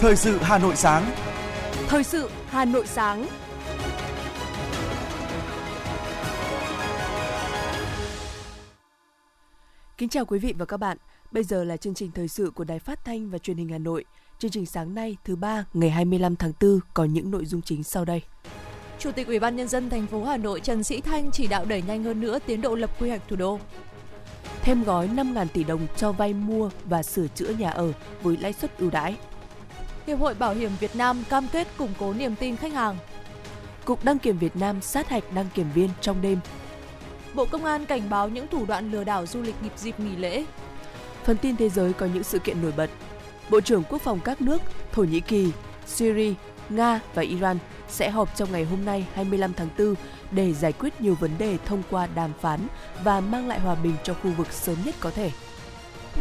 Thời sự Hà Nội sáng. Thời sự Hà Nội sáng. Kính chào quý vị và các bạn. Bây giờ là chương trình thời sự của Đài Phát thanh và Truyền hình Hà Nội. Chương trình sáng nay thứ ba ngày 25 tháng 4 có những nội dung chính sau đây. Chủ tịch Ủy ban Nhân dân thành phố Hà Nội Trần Sĩ Thanh chỉ đạo đẩy nhanh hơn nữa tiến độ lập quy hoạch thủ đô. Thêm gói 5.000 tỷ đồng cho vay mua và sửa chữa nhà ở với lãi suất ưu đãi. Hiệp hội Bảo hiểm Việt Nam cam kết củng cố niềm tin khách hàng. Cục Đăng kiểm Việt Nam sát hạch đăng kiểm viên trong đêm. Bộ Công an cảnh báo những thủ đoạn lừa đảo du lịch dịp nghỉ lễ. Phần tin thế giới có những sự kiện nổi bật. Bộ trưởng Quốc phòng các nước Thổ Nhĩ Kỳ, Syria, Nga và Iran sẽ họp trong ngày hôm nay 25 tháng 4 để giải quyết nhiều vấn đề thông qua đàm phán và mang lại hòa bình cho khu vực sớm nhất có thể.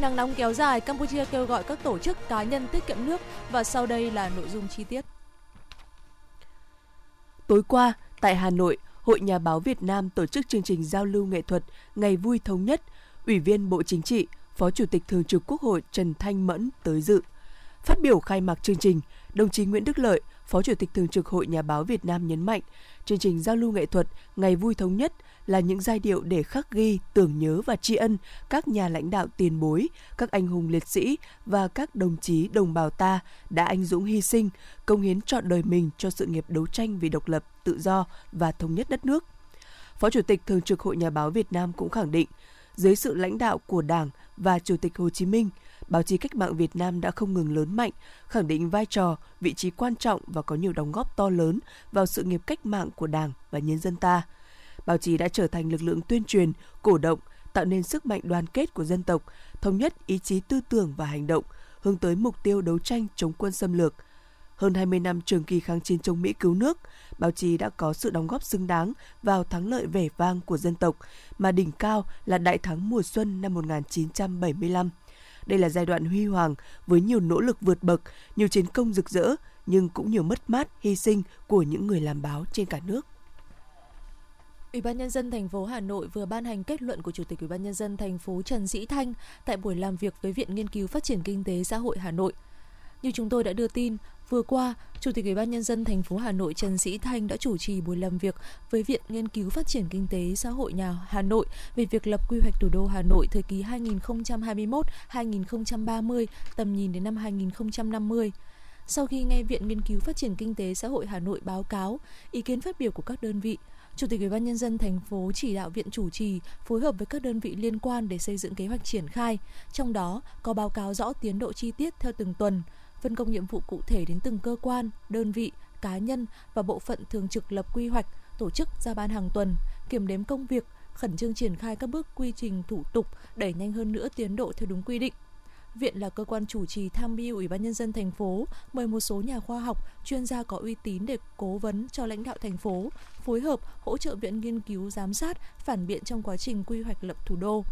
Nắng nóng kéo dài, Campuchia kêu gọi các tổ chức cá nhân tiết kiệm nước và sau đây là nội dung chi tiết. Tối qua, tại Hà Nội, Hội Nhà báo Việt Nam tổ chức chương trình giao lưu nghệ thuật Ngày vui thống nhất, Ủy viên Bộ Chính trị, Phó Chủ tịch Thường trực Quốc hội Trần Thanh Mẫn tới dự. Phát biểu khai mạc chương trình, đồng chí Nguyễn Đức Lợi, Phó Chủ tịch Thường trực Hội Nhà báo Việt Nam nhấn mạnh, chương trình giao lưu nghệ thuật Ngày vui thống nhất là những giai điệu để khắc ghi, tưởng nhớ và tri ân các nhà lãnh đạo tiền bối, các anh hùng liệt sĩ và các đồng chí đồng bào ta đã anh dũng hy sinh, cống hiến trọn đời mình cho sự nghiệp đấu tranh vì độc lập, tự do và thống nhất đất nước. Phó Chủ tịch Thường trực Hội Nhà báo Việt Nam cũng khẳng định, dưới sự lãnh đạo của Đảng và Chủ tịch Hồ Chí Minh, báo chí cách mạng Việt Nam đã không ngừng lớn mạnh, khẳng định vai trò, vị trí quan trọng và có nhiều đóng góp to lớn vào sự nghiệp cách mạng của Đảng và nhân dân ta. Báo chí đã trở thành lực lượng tuyên truyền, cổ động, tạo nên sức mạnh đoàn kết của dân tộc, thống nhất ý chí tư tưởng và hành động, hướng tới mục tiêu đấu tranh chống quân xâm lược. Hơn 20 năm trường kỳ kháng chiến chống Mỹ cứu nước, báo chí đã có sự đóng góp xứng đáng vào thắng lợi vẻ vang của dân tộc, mà đỉnh cao là Đại thắng mùa xuân năm 1975. Đây là giai đoạn huy hoàng với nhiều nỗ lực vượt bậc, nhiều chiến công rực rỡ, nhưng cũng nhiều mất mát, hy sinh của những người làm báo trên cả nước. Ủy ban Nhân dân thành phố Hà Nội vừa ban hành kết luận của Chủ tịch Ủy ban Nhân dân thành phố Trần Sĩ Thanh tại buổi làm việc với Viện Nghiên cứu Phát triển Kinh tế Xã hội Hà Nội. Như chúng tôi đã đưa tin, vừa qua, Chủ tịch Ủy ban Nhân dân thành phố Hà Nội Trần Sĩ Thanh đã chủ trì buổi làm việc với Viện Nghiên cứu Phát triển Kinh tế Xã hội Hà Nội về việc lập quy hoạch thủ đô Hà Nội thời kỳ 2021-2030, tầm nhìn đến năm 2050. Sau khi nghe Viện Nghiên cứu Phát triển Kinh tế Xã hội Hà Nội báo cáo, ý kiến phát biểu của các đơn vị, Chủ tịch Ủy ban Nhân dân thành phố chỉ đạo Viện chủ trì phối hợp với các đơn vị liên quan để xây dựng kế hoạch triển khai, trong đó có báo cáo rõ tiến độ chi tiết theo từng tuần, phân công nhiệm vụ cụ thể đến từng cơ quan, đơn vị, cá nhân và bộ phận thường trực lập quy hoạch, tổ chức ra ban hàng tuần, kiểm đếm công việc, khẩn trương triển khai các bước quy trình thủ tục, đẩy nhanh hơn nữa tiến độ theo đúng quy định. Viện là cơ quan chủ trì tham mưu Ủy ban Nhân dân thành phố, mời một số nhà khoa học, chuyên gia có uy tín để cố vấn cho lãnh đạo thành phố, phối hợp, hỗ trợ Viện nghiên cứu, giám sát, phản biện trong quá trình quy hoạch lập thủ đô.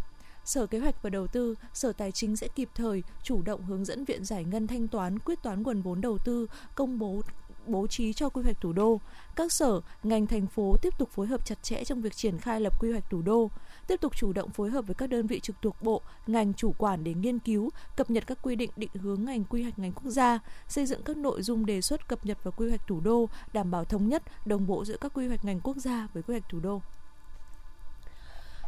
Sở Kế hoạch và Đầu tư, Sở Tài chính sẽ kịp thời, chủ động hướng dẫn Viện giải ngân thanh toán, quyết toán nguồn vốn đầu tư, công bố bố trí cho quy hoạch thủ đô. Các sở, ngành thành phố tiếp tục phối hợp chặt chẽ trong việc triển khai lập quy hoạch thủ đô, tiếp tục chủ động phối hợp với các đơn vị trực thuộc bộ, ngành chủ quản để nghiên cứu, cập nhật các quy định định hướng ngành quy hoạch ngành quốc gia, xây dựng các nội dung đề xuất cập nhật vào quy hoạch thủ đô, đảm bảo thống nhất, đồng bộ giữa các quy hoạch ngành quốc gia với quy hoạch thủ đô.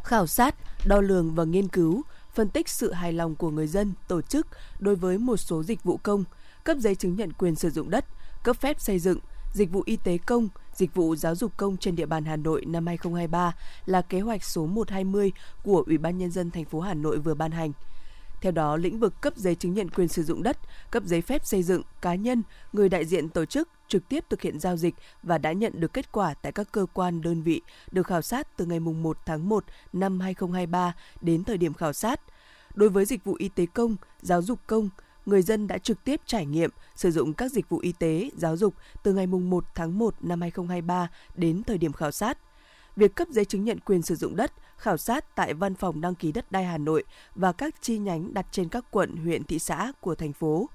Khảo sát, đo lường và nghiên cứu, phân tích sự hài lòng của người dân, tổ chức đối với một số dịch vụ công, cấp giấy chứng nhận quyền sử dụng đất, cấp phép xây dựng, dịch vụ y tế công, dịch vụ giáo dục công trên địa bàn Hà Nội năm 2023 là kế hoạch số 120 của Ủy ban Nhân dân thành phố Hà Nội vừa ban hành. Theo đó, lĩnh vực cấp giấy chứng nhận quyền sử dụng đất, cấp giấy phép xây dựng, cá nhân, người đại diện tổ chức trực tiếp thực hiện giao dịch và đã nhận được kết quả tại các cơ quan đơn vị được khảo sát từ ngày 1 tháng 1 năm 2023 đến thời điểm khảo sát. Đối với dịch vụ y tế công, giáo dục công, người dân đã trực tiếp trải nghiệm sử dụng các dịch vụ y tế, giáo dục từ ngày 1 tháng 1 năm 2023 đến thời điểm khảo sát. Việc cấp giấy chứng nhận quyền sử dụng đất, khảo sát tại Văn phòng Đăng ký Đất đai Hà Nội và các chi nhánh đặt trên các quận, huyện, thị xã của thành phố.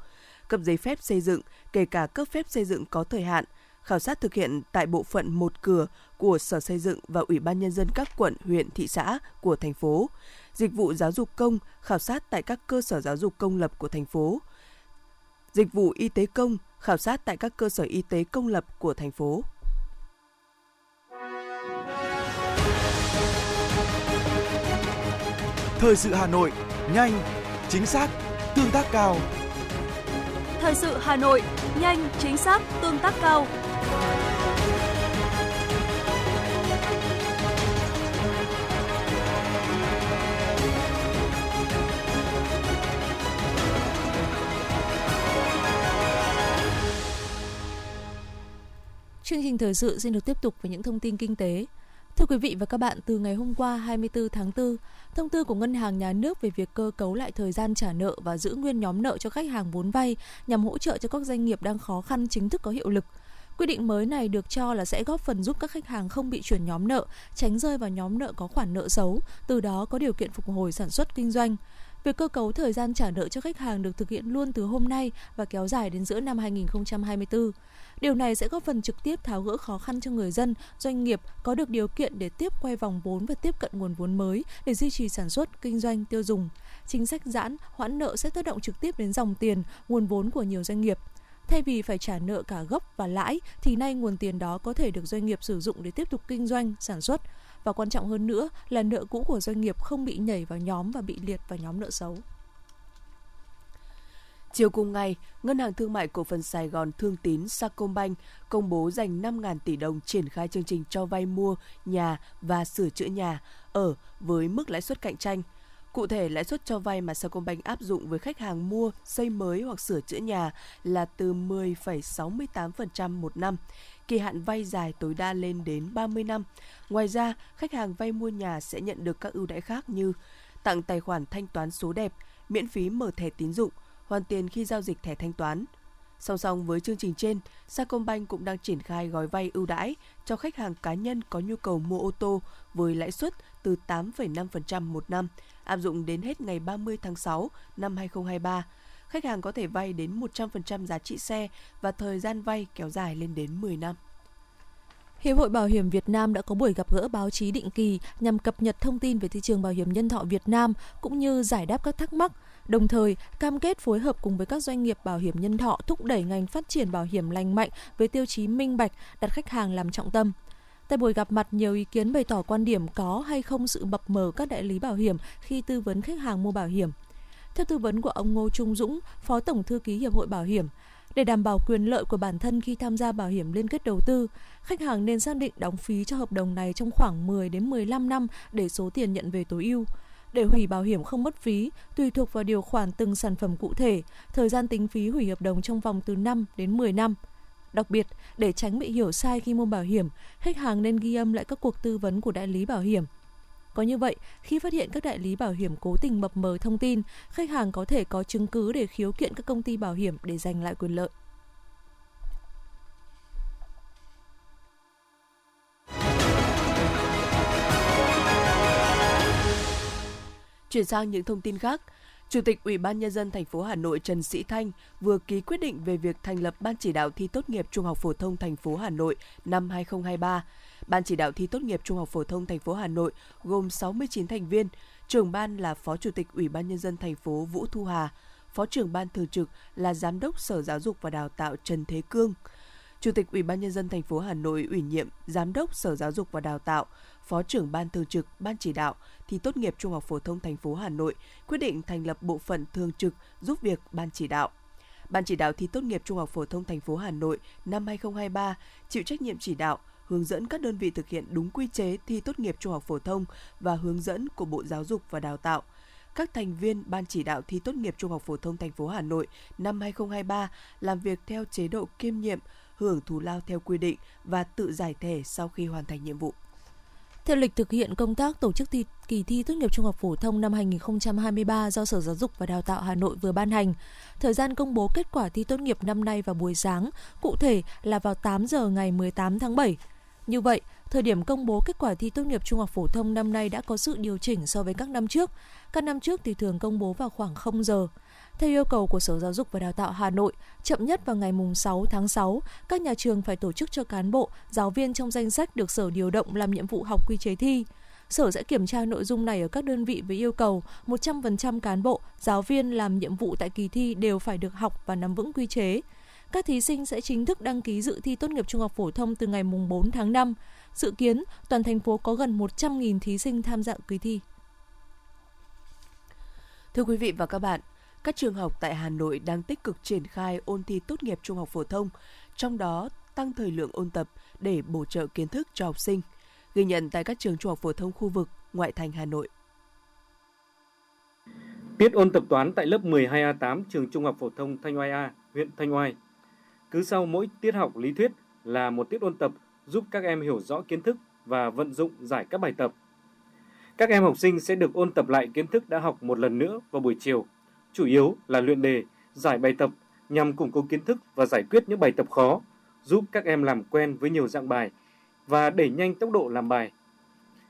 Cấp giấy phép xây dựng, kể cả cấp phép xây dựng có thời hạn, khảo sát thực hiện tại bộ phận một cửa của Sở Xây dựng và Ủy ban Nhân dân các quận, huyện, thị xã của thành phố. Dịch vụ giáo dục công, khảo sát tại các cơ sở giáo dục công lập của thành phố. dịch vụ y tế công, khảo sát tại các cơ sở y tế công lập của thành phố. Thời sự Hà Nội, nhanh, chính xác, tương tác cao. Thời sự Hà Nội, nhanh, chính xác, tương tác cao. Chương trình thời sự xin được tiếp tục với những thông tin kinh tế. Thưa quý vị và các bạn, từ ngày hôm qua 24 tháng 4, thông tư của Ngân hàng Nhà nước về việc cơ cấu lại thời gian trả nợ và giữ nguyên nhóm nợ cho khách hàng vốn vay nhằm hỗ trợ cho các doanh nghiệp đang khó khăn chính thức có hiệu lực. Quy định mới này được cho là sẽ góp phần giúp các khách hàng không bị chuyển nhóm nợ, tránh rơi vào nhóm nợ có khoản nợ xấu, từ đó có điều kiện phục hồi sản xuất kinh doanh. Việc cơ cấu thời gian trả nợ cho khách hàng được thực hiện luôn từ hôm nay và kéo dài đến giữa năm 2024. Điều này sẽ góp phần trực tiếp tháo gỡ khó khăn cho người dân, doanh nghiệp có được điều kiện để tiếp quay vòng vốn và tiếp cận nguồn vốn mới để duy trì sản xuất, kinh doanh, tiêu dùng. Chính sách giãn, hoãn nợ sẽ tác động trực tiếp đến dòng tiền, nguồn vốn của nhiều doanh nghiệp. Thay vì phải trả nợ cả gốc và lãi, thì nay nguồn tiền đó có thể được doanh nghiệp sử dụng để tiếp tục kinh doanh, sản xuất. Và quan trọng hơn nữa là nợ cũ của doanh nghiệp không bị nhảy vào nhóm và bị liệt vào nhóm nợ xấu. Chiều cùng ngày, Ngân hàng Thương mại Cổ phần Sài Gòn Thương Tín Sacombank công bố dành 5.000 tỷ đồng triển khai chương trình cho vay mua nhà và sửa chữa nhà ở với mức lãi suất cạnh tranh. Cụ thể, lãi suất cho vay mà Sacombank áp dụng với khách hàng mua, xây mới hoặc sửa chữa nhà là từ 10,68% một năm. Kỳ hạn vay dài tối đa lên đến 30 năm. Ngoài ra, khách hàng vay mua nhà sẽ nhận được các ưu đãi khác như tặng tài khoản thanh toán số đẹp, miễn phí mở thẻ tín dụng, hoàn tiền khi giao dịch thẻ thanh toán. Song song với chương trình trên, Sacombank cũng đang triển khai gói vay ưu đãi cho khách hàng cá nhân có nhu cầu mua ô tô với lãi suất từ 8,5% một năm, áp dụng đến hết ngày 30 tháng 6 năm 2023. Khách hàng có thể vay đến 100% giá trị xe và thời gian vay kéo dài lên đến 10 năm. Hiệp hội Bảo hiểm Việt Nam đã có buổi gặp gỡ báo chí định kỳ nhằm cập nhật thông tin về thị trường bảo hiểm nhân thọ Việt Nam cũng như giải đáp các thắc mắc, đồng thời cam kết phối hợp cùng với các doanh nghiệp bảo hiểm nhân thọ thúc đẩy ngành phát triển bảo hiểm lành mạnh với tiêu chí minh bạch, đặt khách hàng làm trọng tâm. Tại buổi gặp mặt, nhiều ý kiến bày tỏ quan điểm có hay không sự mập mờ các đại lý bảo hiểm khi tư vấn khách hàng mua bảo hiểm. Theo tư vấn của ông Ngô Trung Dũng, Phó Tổng Thư ký Hiệp hội Bảo hiểm, để đảm bảo quyền lợi của bản thân khi tham gia bảo hiểm liên kết đầu tư, khách hàng nên xác định đóng phí cho hợp đồng này trong khoảng 10 đến 15 năm để số tiền nhận về tối ưu. Để hủy bảo hiểm không mất phí, tùy thuộc vào điều khoản từng sản phẩm cụ thể, thời gian tính phí hủy hợp đồng trong vòng từ 5 đến 10 năm. Đặc biệt, để tránh bị hiểu sai khi mua bảo hiểm, khách hàng nên ghi âm lại các cuộc tư vấn của đại lý bảo hiểm. Có như vậy, khi phát hiện các đại lý bảo hiểm cố tình mập mờ thông tin, khách hàng có thể có chứng cứ để khiếu kiện các công ty bảo hiểm để giành lại quyền lợi. Chuyển sang những thông tin khác, Chủ tịch Ủy ban Nhân dân thành phố Hà Nội Trần Sĩ Thanh vừa ký quyết định về việc thành lập Ban chỉ đạo thi tốt nghiệp Trung học phổ thông thành phố Hà Nội năm 2023. Ban chỉ đạo thi tốt nghiệp Trung học phổ thông thành phố Hà Nội gồm 69 thành viên, trưởng ban là Phó Chủ tịch Ủy ban Nhân dân thành phố Vũ Thu Hà, Phó trưởng ban thường trực là Giám đốc Sở Giáo dục và Đào tạo Trần Thế Cương. Chủ tịch Ủy ban Nhân dân thành phố Hà Nội ủy nhiệm Giám đốc Sở Giáo dục và Đào tạo, Phó trưởng ban thường trực Ban chỉ đạo thi tốt nghiệp Trung học phổ thông thành phố Hà Nội quyết định thành lập bộ phận thường trực giúp việc Ban chỉ đạo. Ban chỉ đạo thi tốt nghiệp Trung học phổ thông thành phố Hà Nội năm 2023 chịu trách nhiệm chỉ đạo, hướng dẫn các đơn vị thực hiện đúng quy chế thi tốt nghiệp Trung học phổ thông và hướng dẫn của Bộ Giáo dục và Đào tạo. Các thành viên Ban chỉ đạo thi tốt nghiệp Trung học phổ thông thành phố Hà Nội năm 2023 làm việc theo chế độ kiêm nhiệm, hưởng thù lao theo quy định và tự giải thể sau khi hoàn thành nhiệm vụ. Theo lịch thực hiện công tác tổ chức kỳ thi tốt nghiệp Trung học phổ thông năm 2023 do Sở Giáo dục và Đào tạo Hà Nội vừa ban hành, thời gian công bố kết quả thi tốt nghiệp năm nay vào buổi sáng, cụ thể là vào 8 giờ ngày 18 tháng 7. Như vậy, thời điểm công bố kết quả thi tốt nghiệp Trung học phổ thông năm nay đã có sự điều chỉnh so với các năm trước. Các năm trước thì thường công bố vào khoảng 0 giờ. Theo yêu cầu của Sở Giáo dục và Đào tạo Hà Nội, chậm nhất vào ngày 6 tháng 6, các nhà trường phải tổ chức cho cán bộ, giáo viên trong danh sách được Sở điều động làm nhiệm vụ học quy chế thi. Sở sẽ kiểm tra nội dung này ở các đơn vị với yêu cầu 100% cán bộ, giáo viên làm nhiệm vụ tại kỳ thi đều phải được học và nắm vững quy chế. Các thí sinh sẽ chính thức đăng ký dự thi tốt nghiệp trung học phổ thông từ ngày 4 tháng 5. Dự kiến, toàn thành phố có gần 100.000 thí sinh tham dự kỳ thi. Thưa quý vị và các bạn, các trường học tại Hà Nội đang tích cực triển khai ôn thi tốt nghiệp trung học phổ thông, trong đó tăng thời lượng ôn tập để bổ trợ kiến thức cho học sinh. Ghi nhận tại các trường trung học phổ thông khu vực ngoại thành Hà Nội. Tiết ôn tập toán tại lớp 12A8 trường Trung học phổ thông Thanh Oai A, huyện Thanh Oai. Cứ sau mỗi tiết học lý thuyết là một tiết ôn tập giúp các em hiểu rõ kiến thức và vận dụng giải các bài tập. Các em học sinh sẽ được ôn tập lại kiến thức đã học một lần nữa vào buổi chiều, chủ yếu là luyện đề, giải bài tập nhằm củng cố kiến thức và giải quyết những bài tập khó, giúp các em làm quen với nhiều dạng bài và đẩy nhanh tốc độ làm bài.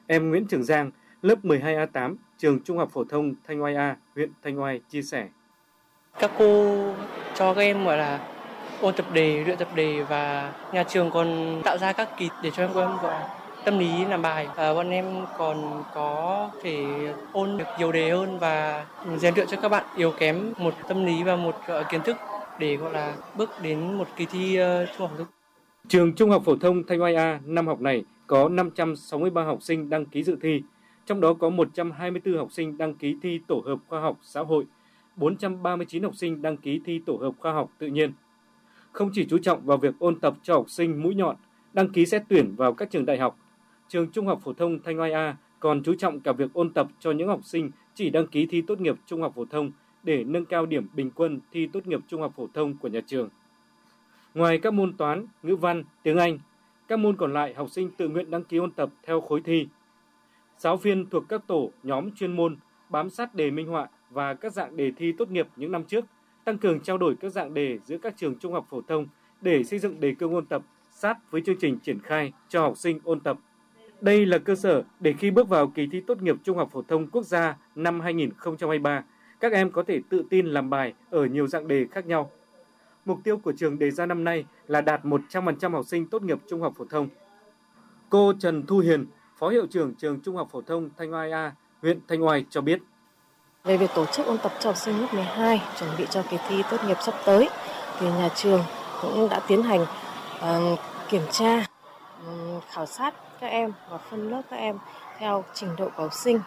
Em Nguyễn Trường Giang, lớp 12A8, trường Trung học phổ thông Thanh Oai A, huyện Thanh Oai chia sẻ. Các cô cho các em gọi là ôn tập đề, luyện tập đề và nhà trường còn tạo ra các kỳ để cho em gọi tâm lý làm bài. Bọn em còn có thể ôn được nhiều đề hơn và rèn luyện cho các bạn yếu kém một tâm lý và một kiến thức để gọi là bước đến một kỳ thi trung học phổ thông. Trường Trung học phổ thông Thanh Oai A năm học này có 563 học sinh đăng ký dự thi, trong đó có 124 học sinh đăng ký thi tổ hợp khoa học xã hội, 439 học sinh đăng ký thi tổ hợp khoa học tự nhiên. Không chỉ chú trọng vào việc ôn tập cho học sinh mũi nhọn, đăng ký xét tuyển vào các trường đại học, trường Trung học phổ thông Thanh Oai A còn chú trọng cả việc ôn tập cho những học sinh chỉ đăng ký thi tốt nghiệp trung học phổ thông để nâng cao điểm bình quân thi tốt nghiệp trung học phổ thông của nhà trường. Ngoài các môn toán, ngữ văn, tiếng Anh, các môn còn lại học sinh tự nguyện đăng ký ôn tập theo khối thi. Giáo viên thuộc các tổ, nhóm chuyên môn bám sát đề minh họa và các dạng đề thi tốt nghiệp những năm trước, tăng cường trao đổi các dạng đề giữa các trường trung học phổ thông để xây dựng đề cương ôn tập sát với chương trình triển khai cho học sinh ôn tập. Đây là cơ sở để khi bước vào kỳ thi tốt nghiệp trung học phổ thông quốc gia năm 2023, các em có thể tự tin làm bài ở nhiều dạng đề khác nhau. Mục tiêu của trường đề ra năm nay là đạt 100% học sinh tốt nghiệp trung học phổ thông. Cô Trần Thu Hiền, Phó Hiệu trưởng trường Trung học phổ thông Thanh Oai A, huyện Thanh Oai cho biết. Về việc tổ chức ôn tập cho học sinh lớp 12 chuẩn bị cho kỳ thi tốt nghiệp sắp tới, thì nhà trường cũng đã tiến hành kiểm tra, khảo sát các em và phân lớp các em theo trình độ của học sinh,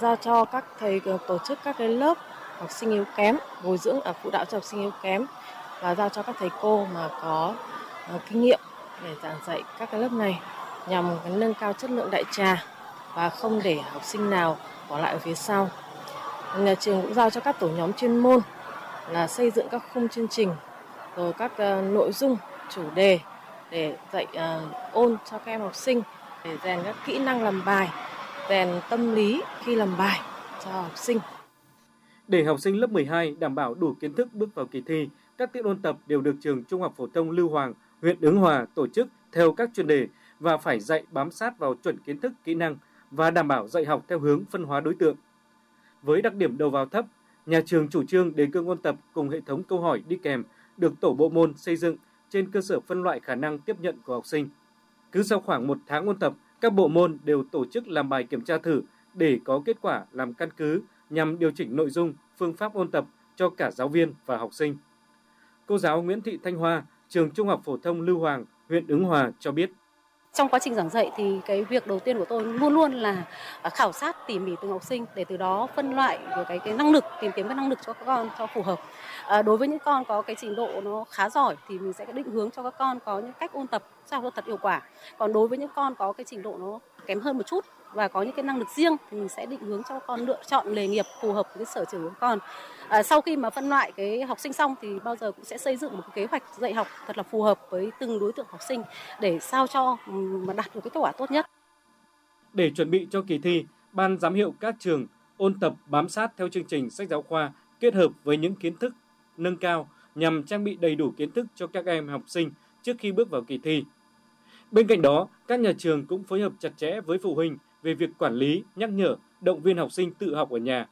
giao cho các thầy tổ chức các cái lớp học sinh yếu kém, bồi dưỡng phụ đạo cho học sinh yếu kém và giao cho các thầy cô mà có kinh nghiệm để giảng dạy các cái lớp này nhằm nâng cao chất lượng đại trà và không để học sinh nào bỏ lại ở phía sau. Nhà trường cũng giao cho các tổ nhóm chuyên môn là xây dựng các khung chương trình rồi các nội dung, chủ đề để dạy ôn cho các em học sinh để rèn các kỹ năng làm bài, rèn tâm lý khi làm bài cho học sinh. Để học sinh lớp 12 đảm bảo đủ kiến thức bước vào kỳ thi, các tiết ôn tập đều được trường Trung học phổ thông Lưu Hoàng, huyện Ứng Hòa tổ chức theo các chuyên đề và phải dạy bám sát vào chuẩn kiến thức, kỹ năng và đảm bảo dạy học theo hướng phân hóa đối tượng. Với đặc điểm đầu vào thấp, nhà trường chủ trương đề cương ôn tập cùng hệ thống câu hỏi đi kèm được tổ bộ môn xây dựng trên cơ sở phân loại khả năng tiếp nhận của học sinh. Cứ sau khoảng 1 tháng ôn tập, các bộ môn đều tổ chức làm bài kiểm tra thử để có kết quả làm căn cứ nhằm điều chỉnh nội dung, phương pháp ôn tập cho cả giáo viên và học sinh. Cô giáo Nguyễn Thị Thanh Hoa, trường Trung học phổ thông Lưu Hoàng, huyện Ứng Hòa cho biết. Trong quá trình giảng dạy thì cái việc đầu tiên của tôi luôn luôn là khảo sát tỉ mỉ từng học sinh để từ đó phân loại về cái năng lực, tìm kiếm cái năng lực cho các con cho phù hợp. Đối với những con có cái trình độ nó khá giỏi thì mình sẽ định hướng cho các con có những cách ôn tập sao cho thật hiệu quả. Còn đối với những con có cái trình độ nó kém hơn một chút và có những cái năng lực riêng thì mình sẽ định hướng cho các con lựa chọn nghề nghiệp phù hợp với cái sở trường của con. Sau khi mà phân loại cái học sinh xong thì bao giờ cũng sẽ xây dựng một cái kế hoạch dạy học thật là phù hợp với từng đối tượng học sinh để sao cho mà đạt được cái kết quả tốt nhất. Để chuẩn bị cho kỳ thi, ban giám hiệu các trường ôn tập bám sát theo chương trình sách giáo khoa kết hợp với những kiến thức nâng cao nhằm trang bị đầy đủ kiến thức cho các em học sinh trước khi bước vào kỳ thi. Bên cạnh đó, các nhà trường cũng phối hợp chặt chẽ với phụ huynh về việc quản lý, nhắc nhở, động viên học sinh tự học ở nhà.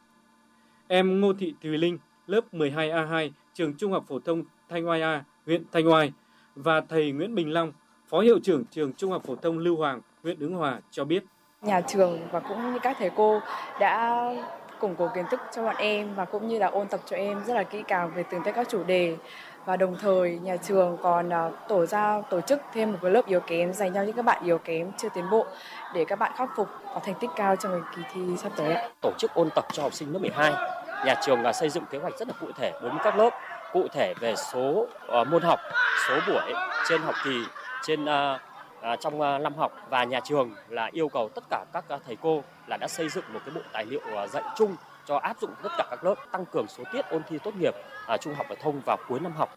Em Ngô Thị Thùy Linh, lớp 12A2, trường Trung học phổ thông Thanh Oai A, huyện Thanh Oai và thầy Nguyễn Bình Long, Phó Hiệu trưởng trường Trung học phổ thông Lưu Hoàng, huyện Ứng Hòa cho biết. Nhà trường và cũng như các thầy cô đã củng cố kiến thức cho bọn em và cũng như là ôn tập cho em rất là kỹ càng về từng các chủ đề. Và đồng thời nhà trường còn tổ chức thêm một cái lớp yếu kém dành cho những các bạn yếu kém chưa tiến bộ để các bạn khắc phục có thành tích cao trong kỳ thi sắp tới. Tổ chức ôn tập cho học sinh lớp 12, nhà trường đã xây dựng kế hoạch rất là cụ thể đối với các lớp, cụ thể về số môn học, số buổi trên học kỳ, trong năm học, và nhà trường là yêu cầu tất cả các thầy cô là đã xây dựng một cái bộ tài liệu dạy chung cho áp dụng tất cả các lớp, tăng cường số tiết ôn thi tốt nghiệp trung học phổ thông vào cuối năm học.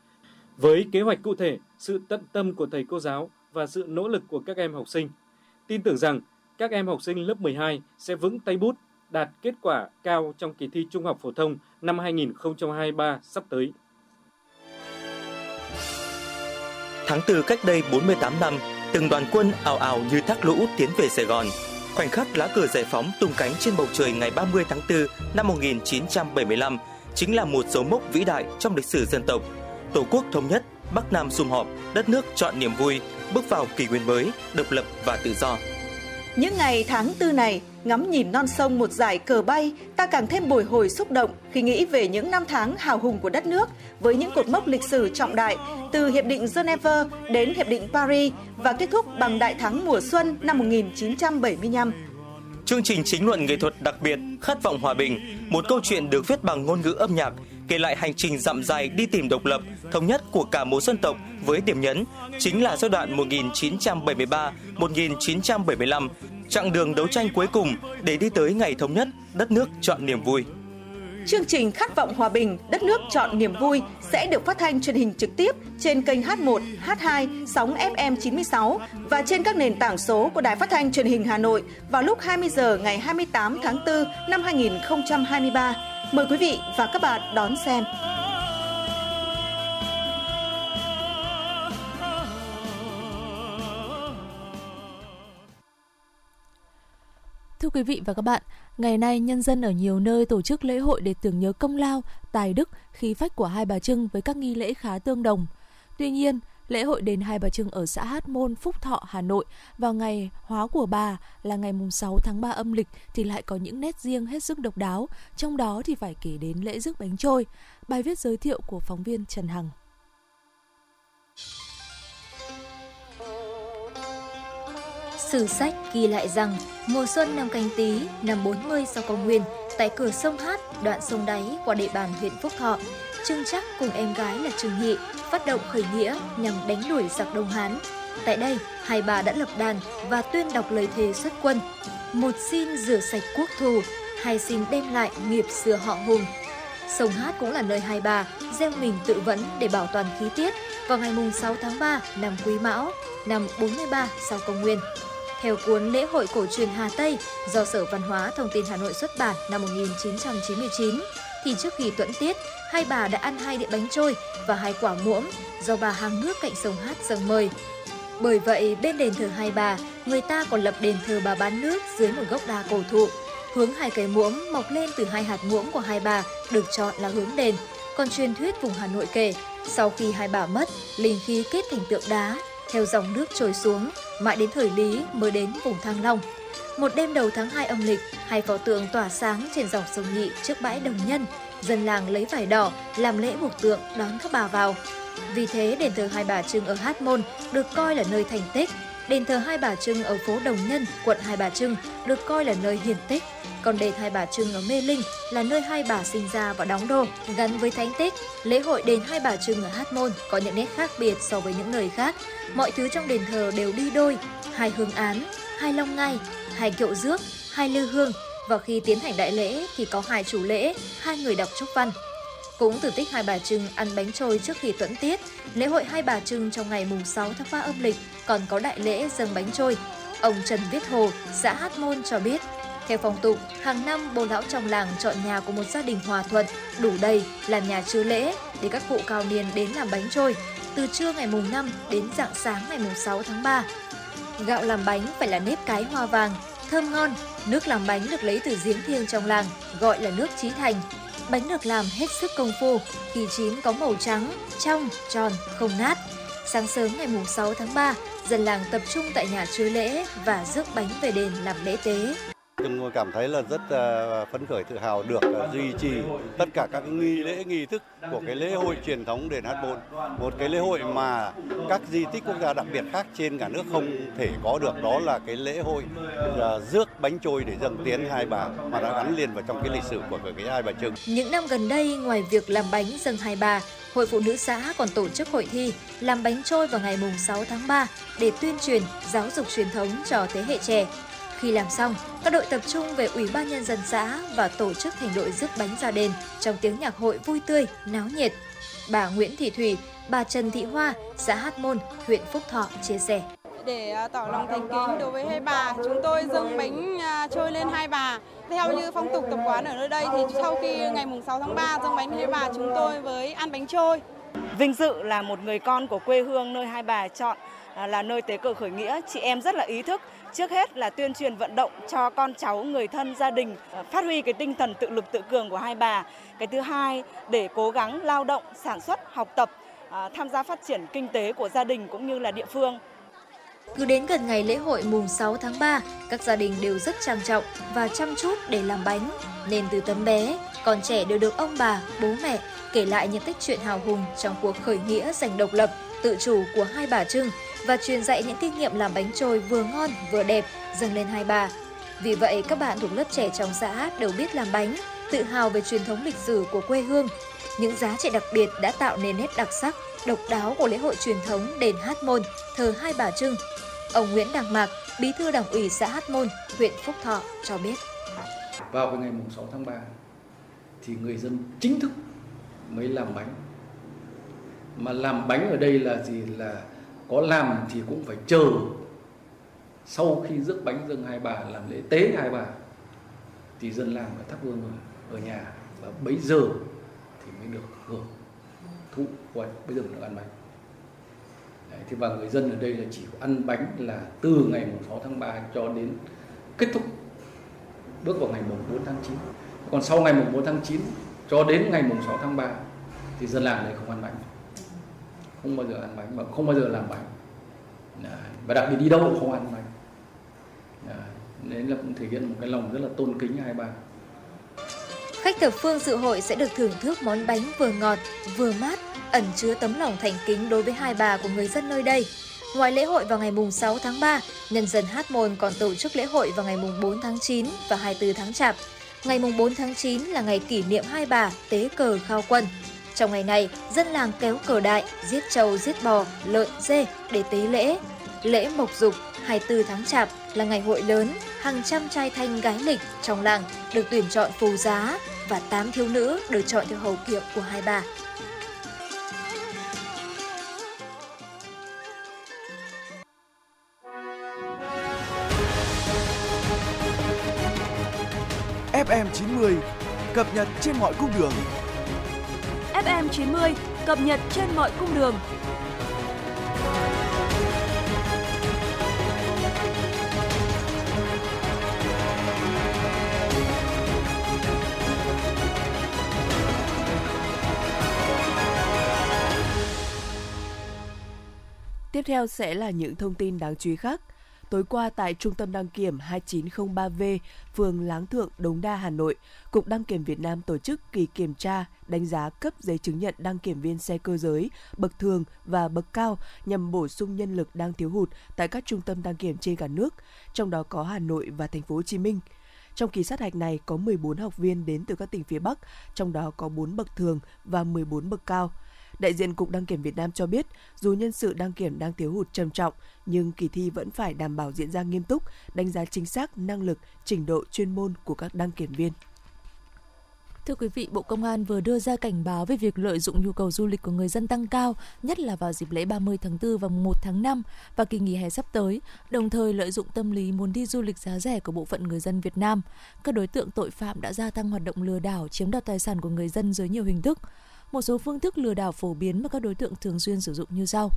Với kế hoạch cụ thể, sự tận tâm của thầy cô giáo và sự nỗ lực của các em học sinh, tin tưởng rằng các em học sinh lớp 12 sẽ vững tay bút, đạt kết quả cao trong kỳ thi trung học phổ thông năm 2023 sắp tới. Tháng 4 cách đây 48 năm, từng đoàn quân ào ào như thác lũ tiến về Sài Gòn. Khoảnh khắc lá cờ giải phóng tung cánh trên bầu trời ngày 30 tháng 4 năm 1975 chính là một dấu mốc vĩ đại trong lịch sử dân tộc. Tổ quốc thống nhất, Bắc Nam sum họp, đất nước trọn niềm vui, bước vào kỷ nguyên mới, độc lập và tự do. Những ngày tháng 4 này, ngắm nhìn non sông một dải cờ bay, ta càng thêm bồi hồi xúc động khi nghĩ về những năm tháng hào hùng của đất nước với những cột mốc lịch sử trọng đại, từ Hiệp định Geneva đến Hiệp định Paris và kết thúc bằng đại thắng mùa xuân năm 1975. Chương trình chính luận nghệ thuật đặc biệt Khát vọng hòa bình, một câu chuyện được viết bằng ngôn ngữ âm nhạc, kể lại hành trình dặm dài đi tìm độc lập, thống nhất của cả một dân tộc với điểm nhấn chính là giai đoạn 1973-1975, chặng đường đấu tranh cuối cùng để đi tới ngày thống nhất, đất nước trọn niềm vui. Chương trình Khát vọng hòa bình, đất nước trọn niềm vui sẽ được phát thanh truyền hình trực tiếp trên kênh H1, H2, sóng FM 96 và trên các nền tảng số của Đài Phát thanh Truyền hình Hà Nội vào lúc 20 giờ ngày 28 tháng 4 năm 2023. Mời quý vị và các bạn đón xem. Thưa quý vị và các bạn, ngày nay nhân dân ở nhiều nơi tổ chức lễ hội để tưởng nhớ công lao, tài đức, khí phách của Hai Bà Trưng với các nghi lễ khá tương đồng. Tuy nhiên, lễ hội đền Hai Bà Trưng ở xã Hát Môn, Phúc Thọ, Hà Nội vào ngày Hóa của Bà là ngày 6 tháng 3 âm lịch thì lại có những nét riêng hết sức độc đáo, trong đó thì phải kể đến lễ rước bánh trôi. Bài viết giới thiệu của phóng viên Trần Hằng. Sử sách ghi lại rằng mùa xuân năm Canh Tý năm 40 sau Công nguyên, tại cửa sông Hát, đoạn sông Đáy qua địa bàn huyện Phúc Thọ, Trưng Trắc cùng em gái là Trưng Nhị phát động khởi nghĩa nhằm đánh đuổi giặc Đông Hán. Tại đây, hai bà đã lập đàn và tuyên đọc lời thề xuất quân: một xin rửa sạch quốc thù, hai xin đem lại nghiệp xưa họ Hùng. Sông Hát cũng là nơi hai bà gieo mình tự vẫn để bảo toàn khí tiết vào ngày 6 tháng 3 năm Quý Mão, năm 43 sau Công nguyên. Theo cuốn Lễ hội cổ truyền Hà Tây do Sở Văn hóa Thông tin Hà Nội xuất bản năm 1999, thì trước khi tuẫn tiết, hai bà đã ăn 2 đĩa bánh trôi và 2 quả muỗng do bà hàng nước cạnh sông Hát dâng mời. Bởi vậy, bên đền thờ hai bà, người ta còn lập đền thờ bà bán nước dưới một gốc đa cổ thụ. Hướng 2 cây muỗng mọc lên từ 2 hạt muỗng của hai bà được chọn là hướng đền. Còn truyền thuyết vùng Hà Nội kể, sau khi hai bà mất, linh khí kết thành tượng đá, theo dòng nước trôi xuống, mãi đến thời Lý mới đến vùng Thăng Long. Một đêm đầu tháng 2 âm lịch, 2 pho tượng tỏa sáng trên dòng sông Nhị trước bãi Đồng Nhân. Dân làng lấy vải đỏ làm lễ buộc tượng đón các bà vào. Vì thế, đền thờ Hai Bà Trưng ở Hát Môn được coi là nơi thành tích. Đền thờ Hai Bà Trưng ở phố Đồng Nhân, quận Hai Bà Trưng được coi là nơi hiền tích. Còn đền Hai Bà Trưng ở Mê Linh là nơi hai bà sinh ra và đóng đô. Gắn với thánh tích, lễ hội đền Hai Bà Trưng ở Hát Môn có những nét khác biệt so với những nơi khác. Mọi thứ trong đền thờ đều đi đôi: 2 hương án, 2 long ngai, 2 kiệu rước, 2 lư hương. Và khi tiến hành đại lễ thì có 2 chủ lễ, 2 người đọc chúc văn. Cũng từ tích Hai Bà Trưng ăn bánh trôi trước khi tuẫn tiết, lễ hội Hai Bà Trưng trong ngày 6 tháng 3 âm lịch còn có đại lễ dâng bánh trôi. Ông Trần Viết Hồ, xã Hát Môn cho biết, theo phong tục, hàng năm bố lão trong làng chọn nhà của một gia đình hòa thuận, đủ đầy làm nhà chứa lễ để các cụ cao niên đến làm bánh trôi từ trưa ngày 5 đến rạng sáng ngày 6 tháng 3. Gạo làm bánh phải là nếp cái hoa vàng, thơm ngon. Nước làm bánh được lấy từ giếng thiêng trong làng, gọi là nước Chí Thành. Bánh được làm hết sức công phu, khi chín có màu trắng, trong, tròn, không nát. Sáng sớm ngày 6 tháng 3, dân làng tập trung tại nhà chứa lễ và rước bánh về đền làm lễ tế. Tôi cảm thấy là rất phấn khởi, tự hào được duy trì tất cả các nghi thức của cái lễ hội truyền thống đền Hát Bồn, một cái lễ hội mà các di tích quốc gia đặc biệt khác trên cả nước không thể có được, đó là cái lễ hội rước bánh trôi để dâng tiến Hai Bà mà đã gắn liền vào trong cái lịch sử của cái Hai Bà Trưng. Những năm gần đây, ngoài việc làm bánh dâng Hai Bà, Hội Phụ Nữ xã còn tổ chức hội thi làm bánh trôi vào ngày 6 tháng 3 để tuyên truyền, giáo dục truyền thống cho thế hệ trẻ. Khi làm xong, các đội tập trung về Ủy ban Nhân dân xã và tổ chức thành đội rước bánh ra đền trong tiếng nhạc hội vui tươi, náo nhiệt. Bà Nguyễn Thị Thủy, bà Trần Thị Hoa, xã Hát Môn, huyện Phúc Thọ chia sẻ. Để tỏ lòng thành kính đối với Hai Bà, chúng tôi dâng bánh trôi lên Hai Bà. Theo như phong tục tập quán ở nơi đây thì sau khi ngày 6 tháng 3 dâng bánh Hai Bà, chúng tôi với ăn bánh trôi. Vinh dự là một người con của quê hương nơi Hai Bà chọn là nơi tế cờ khởi nghĩa, chị em rất là ý thức. Trước hết là tuyên truyền vận động cho con cháu, người thân, gia đình phát huy cái tinh thần tự lực tự cường của Hai Bà. Cái thứ hai, để cố gắng lao động, sản xuất, học tập, tham gia phát triển kinh tế của gia đình cũng như là địa phương. Cứ đến gần ngày lễ hội 6 tháng 3, các gia đình đều rất trang trọng và chăm chút để làm bánh. Nên từ tấm bé, con trẻ đều được ông bà, bố mẹ kể lại những tích truyện hào hùng trong cuộc khởi nghĩa giành độc lập, tự chủ của Hai Bà Trưng và truyền dạy những kinh nghiệm làm bánh trôi vừa ngon vừa đẹp dâng lên Hai Bà. Vì vậy, các bạn thuộc lớp trẻ trong xã đều biết làm bánh, tự hào về truyền thống lịch sử của quê hương. Những giá trị đặc biệt đã tạo nên nét đặc sắc, độc đáo của lễ hội truyền thống đền Hát Môn, thờ Hai Bà Trưng. Ông Nguyễn Đăng Mạc, Bí thư Đảng ủy xã Hát Môn, huyện Phúc Thọ cho biết. Vào ngày 6 tháng 3 thì người dân chính thức mới làm bánh. Mà làm bánh ở đây là gì, là có làm thì cũng phải chờ sau khi rước bánh dâng Hai Bà, làm lễ tế Hai Bà thì dân làng và thắp hương ở nhà, và bấy giờ thì mới được hưởng thụ quay, bây giờ được ăn bánh. Đấy, thì và người dân ở đây là chỉ ăn bánh là từ ngày 6 tháng 3 cho đến kết thúc, bước vào ngày 4 tháng 9. Còn sau ngày 4 tháng 9 cho đến ngày 6 tháng 3 thì dân làng này không ăn bánh. Không bao giờ ăn bánh và không bao giờ làm bánh. Đấy, và đặc biệt đi đâu cũng không ăn bánh. Đấy là cũng thể hiện một cái lòng rất là tôn kính Hai Bà. Khách thập phương dự hội sẽ được thưởng thức món bánh vừa ngọt, vừa mát, ẩn chứa tấm lòng thành kính đối với Hai Bà của người dân nơi đây. Ngoài lễ hội vào ngày 6 tháng 3, nhân dân Hát Môn còn tổ chức lễ hội vào ngày 4 tháng 9 và 24 tháng Chạp. Ngày 4 tháng 9 là ngày kỷ niệm Hai Bà tế cờ khao quân. Trong ngày này, dân làng kéo cờ đại, giết trâu, giết bò, lợn, dê để tế lễ. Lễ Mộc Dục 24 tháng Chạp là ngày hội lớn, hàng trăm trai thanh gái lịch trong làng được tuyển chọn phù giá và 8 thiếu nữ được chọn theo hầu kiệm của Hai Bà. FM 90 cập nhật trên mọi cung đường. FM 90 cập nhật trên mọi cung đường. Tiếp theo sẽ là những thông tin đáng chú ý khác. Tối qua tại Trung tâm Đăng kiểm 2903V, phường Láng Thượng, Đống Đa, Hà Nội, Cục Đăng kiểm Việt Nam tổ chức kỳ kiểm tra, đánh giá cấp giấy chứng nhận đăng kiểm viên xe cơ giới, bậc thường và bậc cao nhằm bổ sung nhân lực đang thiếu hụt tại các trung tâm đăng kiểm trên cả nước, trong đó có Hà Nội và Thành phố Hồ Chí Minh. Trong kỳ sát hạch này có 14 học viên đến từ các tỉnh phía Bắc, trong đó có 4 bậc thường và 14 bậc cao. Đại diện Cục Đăng kiểm Việt Nam cho biết, dù nhân sự đăng kiểm đang thiếu hụt trầm trọng, nhưng kỳ thi vẫn phải đảm bảo diễn ra nghiêm túc, đánh giá chính xác năng lực, trình độ chuyên môn của các đăng kiểm viên. Thưa quý vị, Bộ Công an vừa đưa ra cảnh báo về việc lợi dụng nhu cầu du lịch của người dân tăng cao, nhất là vào dịp lễ 30 tháng 4 và 1 tháng 5 và kỳ nghỉ hè sắp tới, đồng thời lợi dụng tâm lý muốn đi du lịch giá rẻ của bộ phận người dân Việt Nam. Các đối tượng tội phạm đã gia tăng hoạt động lừa đảo, chiếm đoạt tài sản của người dân dưới nhiều hình thức. Một số phương thức lừa đảo phổ biến mà các đối tượng thường xuyên sử dụng như sau.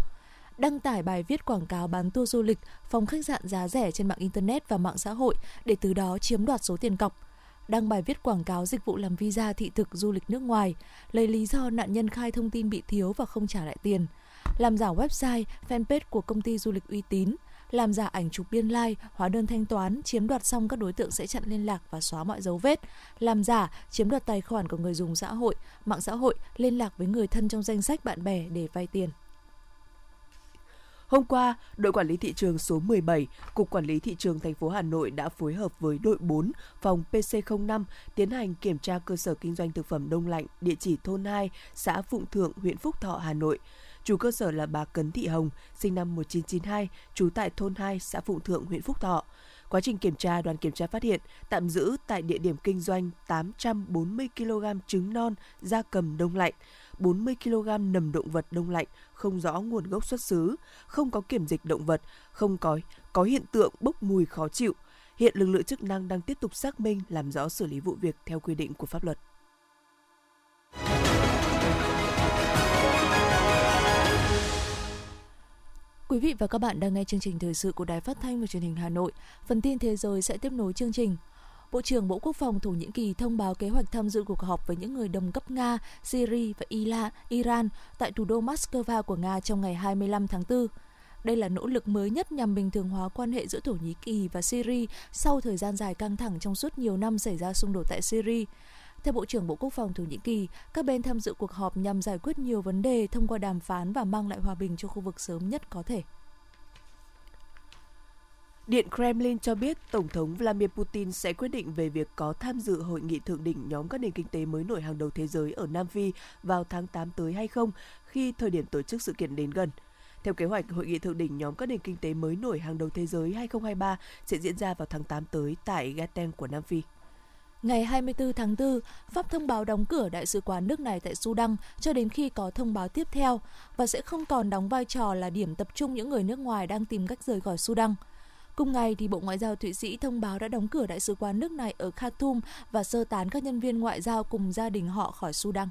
Đăng tải bài viết quảng cáo bán tour du lịch, phòng khách sạn giá rẻ trên mạng Internet và mạng xã hội để từ đó chiếm đoạt số tiền cọc. Đăng bài viết quảng cáo dịch vụ làm visa thị thực du lịch nước ngoài, lấy lý do nạn nhân khai thông tin bị thiếu và không trả lại tiền. làm giả website, fanpage của công ty du lịch uy tín, làm giả ảnh chụp biên lai, hóa đơn thanh toán, chiếm đoạt xong các đối tượng sẽ chặn liên lạc và xóa mọi dấu vết, làm giả, chiếm đoạt tài khoản của người dùng xã hội, mạng xã hội, liên lạc với người thân trong danh sách bạn bè để vay tiền. Hôm qua, đội quản lý thị trường số 17, Cục Quản lý Thị trường thành phố Hà Nội đã phối hợp với đội 4, phòng PC05 tiến hành kiểm tra cơ sở kinh doanh thực phẩm đông lạnh địa chỉ thôn 2, xã Phụng Thượng, huyện Phúc Thọ, Hà Nội. Chủ cơ sở là bà Cấn Thị Hồng, sinh năm 1992, trú tại thôn 2, xã Phụng Thượng, huyện Phúc Thọ. Quá trình kiểm tra, đoàn kiểm tra phát hiện tạm giữ tại địa điểm kinh doanh 840 kg trứng non, gia cầm đông lạnh, 40 kg nầm động vật đông lạnh không rõ nguồn gốc xuất xứ, không có kiểm dịch động vật, không có hiện tượng bốc mùi khó chịu. Hiện lực lượng chức năng đang tiếp tục xác minh, làm rõ, xử lý vụ việc theo quy định của pháp luật. Quý vị và các bạn đang nghe chương trình thời sự của Đài Phát thanh và Truyền hình Hà Nội. Phần tin thế giới sẽ tiếp nối chương trình. Bộ trưởng Bộ Quốc phòng Thổ Nhĩ Kỳ thông báo kế hoạch tham dự cuộc họp với những người đồng cấp Nga, Syria và Iran tại thủ đô Moscow của Nga trong ngày 25 tháng 4. Đây là nỗ lực mới nhất nhằm bình thường hóa quan hệ giữa Thổ Nhĩ Kỳ và Syria sau thời gian dài căng thẳng trong suốt nhiều năm xảy ra xung đột tại Syria. Theo Bộ trưởng Bộ Quốc phòng Thổ Nhĩ Kỳ, các bên tham dự cuộc họp nhằm giải quyết nhiều vấn đề thông qua đàm phán và mang lại hòa bình cho khu vực sớm nhất có thể. Điện Kremlin cho biết Tổng thống Vladimir Putin sẽ quyết định về việc có tham dự hội nghị thượng đỉnh nhóm các nền kinh tế mới nổi hàng đầu thế giới ở Nam Phi vào tháng 8 tới hay không, khi thời điểm tổ chức sự kiện đến gần. Theo kế hoạch, hội nghị thượng đỉnh nhóm các nền kinh tế mới nổi hàng đầu thế giới 2023 sẽ diễn ra vào tháng 8 tới tại Gauteng của Nam Phi. Ngày 24 tháng 4, Pháp thông báo đóng cửa đại sứ quán nước này tại Sudan cho đến khi có thông báo tiếp theo và sẽ không còn đóng vai trò là điểm tập trung những người nước ngoài đang tìm cách rời khỏi Sudan. Cùng ngày, Bộ Ngoại giao Thụy Sĩ thông báo đã đóng cửa đại sứ quán nước này ở Khartoum và sơ tán các nhân viên ngoại giao cùng gia đình họ khỏi Sudan.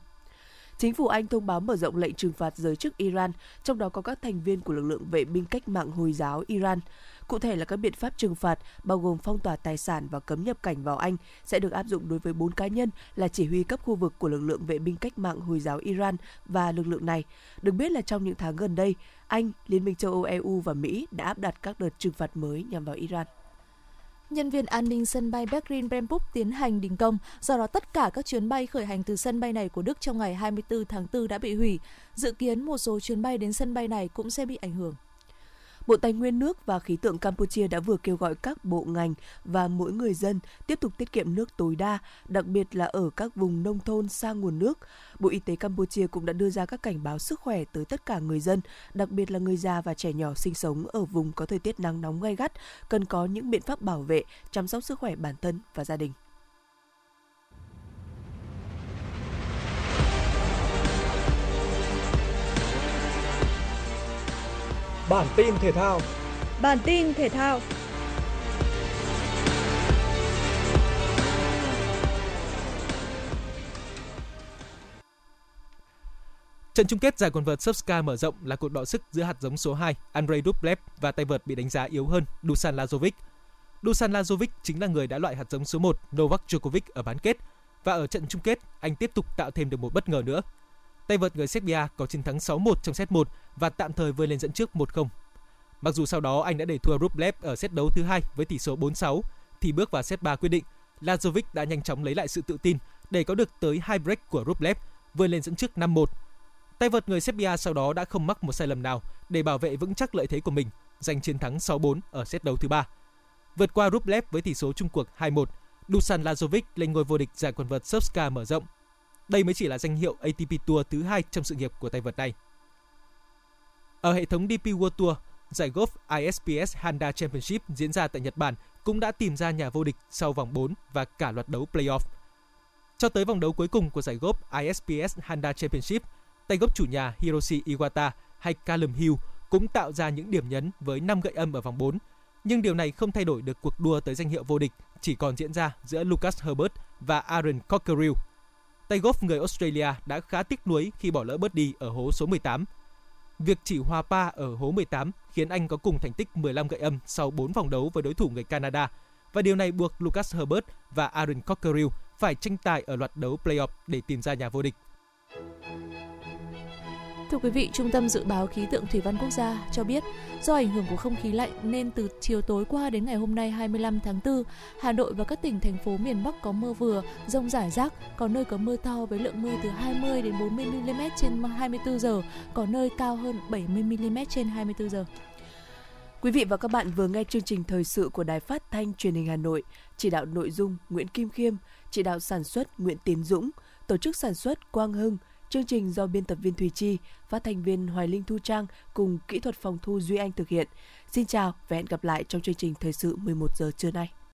Chính phủ Anh thông báo mở rộng lệnh trừng phạt giới chức Iran, trong đó có các thành viên của lực lượng vệ binh cách mạng Hồi giáo Iran. Cụ thể là các biện pháp trừng phạt bao gồm phong tỏa tài sản và cấm nhập cảnh vào Anh sẽ được áp dụng đối với 4 cá nhân là chỉ huy cấp khu vực của lực lượng vệ binh cách mạng Hồi giáo Iran và lực lượng này. Được biết là trong những tháng gần đây, Anh, Liên minh châu Âu EU và Mỹ đã áp đặt các đợt trừng phạt mới nhằm vào Iran. Nhân viên an ninh sân bay Berlin Brimpup tiến hành đình công, do đó tất cả các chuyến bay khởi hành từ sân bay này của Đức trong ngày 24 tháng 4 đã bị hủy. Dự kiến một số chuyến bay đến sân bay này cũng sẽ bị ảnh hưởng. Bộ Tài nguyên nước và Khí tượng Campuchia đã vừa kêu gọi các bộ ngành và mỗi người dân tiếp tục tiết kiệm nước tối đa, đặc biệt là ở các vùng nông thôn xa nguồn nước. Bộ Y tế Campuchia cũng đã đưa ra các cảnh báo sức khỏe tới tất cả người dân, đặc biệt là người già và trẻ nhỏ sinh sống ở vùng có thời tiết nắng nóng gay gắt, cần có những biện pháp bảo vệ, chăm sóc sức khỏe bản thân và gia đình. Bản tin thể thao. Trận chung kết giải quần vợt Sofia mở rộng là cuộc đọ sức giữa hạt giống số 2 Andrey Rublev và tay vợt bị đánh giá yếu hơn Dusan Lajovic. Dusan Lajovic chính là người đã loại hạt giống số 1 Novak Djokovic ở bán kết, và ở trận chung kết anh tiếp tục tạo thêm được một bất ngờ nữa. Tay vợt người Serbia có chiến thắng 6-1 trong set 1 và tạm thời vươn lên dẫn trước 1-0. Mặc dù sau đó anh đã để thua Rublev ở set đấu thứ 2 với tỷ số 4-6, thì bước vào set 3 quyết định, Lajovic đã nhanh chóng lấy lại sự tự tin để có được tới hai break của Rublev, vươn lên dẫn trước 5-1. Tay vợt người Serbia sau đó đã không mắc một sai lầm nào để bảo vệ vững chắc lợi thế của mình, giành chiến thắng 6-4 ở set đấu thứ 3. Vượt qua Rublev với tỷ số chung cuộc 2-1, Dusan Lajovic lên ngôi vô địch giải quần vợt Sofia mở rộng. Đây mới chỉ là danh hiệu ATP Tour thứ 2 trong sự nghiệp của tay vợt này. Ở hệ thống DP World Tour, giải golf ISPS Honda Championship diễn ra tại Nhật Bản cũng đã tìm ra nhà vô địch sau vòng 4 và cả loạt đấu playoff. Cho tới vòng đấu cuối cùng của giải golf ISPS Honda Championship, tay golf chủ nhà Hiroshi Iwata hay Callum Hill cũng tạo ra những điểm nhấn với 5 gậy âm ở vòng 4, nhưng điều này không thay đổi được cuộc đua tới danh hiệu vô địch chỉ còn diễn ra giữa Lucas Herbert và Aaron Cockerill. Tay golf người Australia đã khá tiếc nuối khi bỏ lỡ birdie ở hố số 18. Việc chỉ hòa pa ở hố 18 khiến anh có cùng thành tích 15 gậy âm sau 4 vòng đấu với đối thủ người Canada, và điều này buộc Lucas Herbert và Aaron Cockerill phải tranh tài ở loạt đấu playoff để tìm ra nhà vô địch. Thưa quý vị, Trung tâm Dự báo Khí tượng Thủy văn Quốc gia cho biết, do ảnh hưởng của không khí lạnh nên từ chiều tối qua đến ngày hôm nay 25 tháng 4, Hà Nội và các tỉnh, thành phố miền Bắc có mưa vừa, dông rải rác, có nơi có mưa to với lượng mưa từ 20 đến 40mm trên 24 giờ, có nơi cao hơn 70mm trên 24 giờ. Quý vị và các bạn vừa nghe chương trình thời sự của Đài Phát thanh Truyền hình Hà Nội, chỉ đạo nội dung Nguyễn Kim Khiêm, chỉ đạo sản xuất Nguyễn Tiến Dũng, tổ chức sản xuất Quang Hưng. Chương trình do biên tập viên Thùy Chi, phát thanh viên Hoài Linh Thu Trang cùng kỹ thuật phòng thu Duy Anh thực hiện. Xin chào và hẹn gặp lại trong chương trình thời sự 11 giờ trưa nay.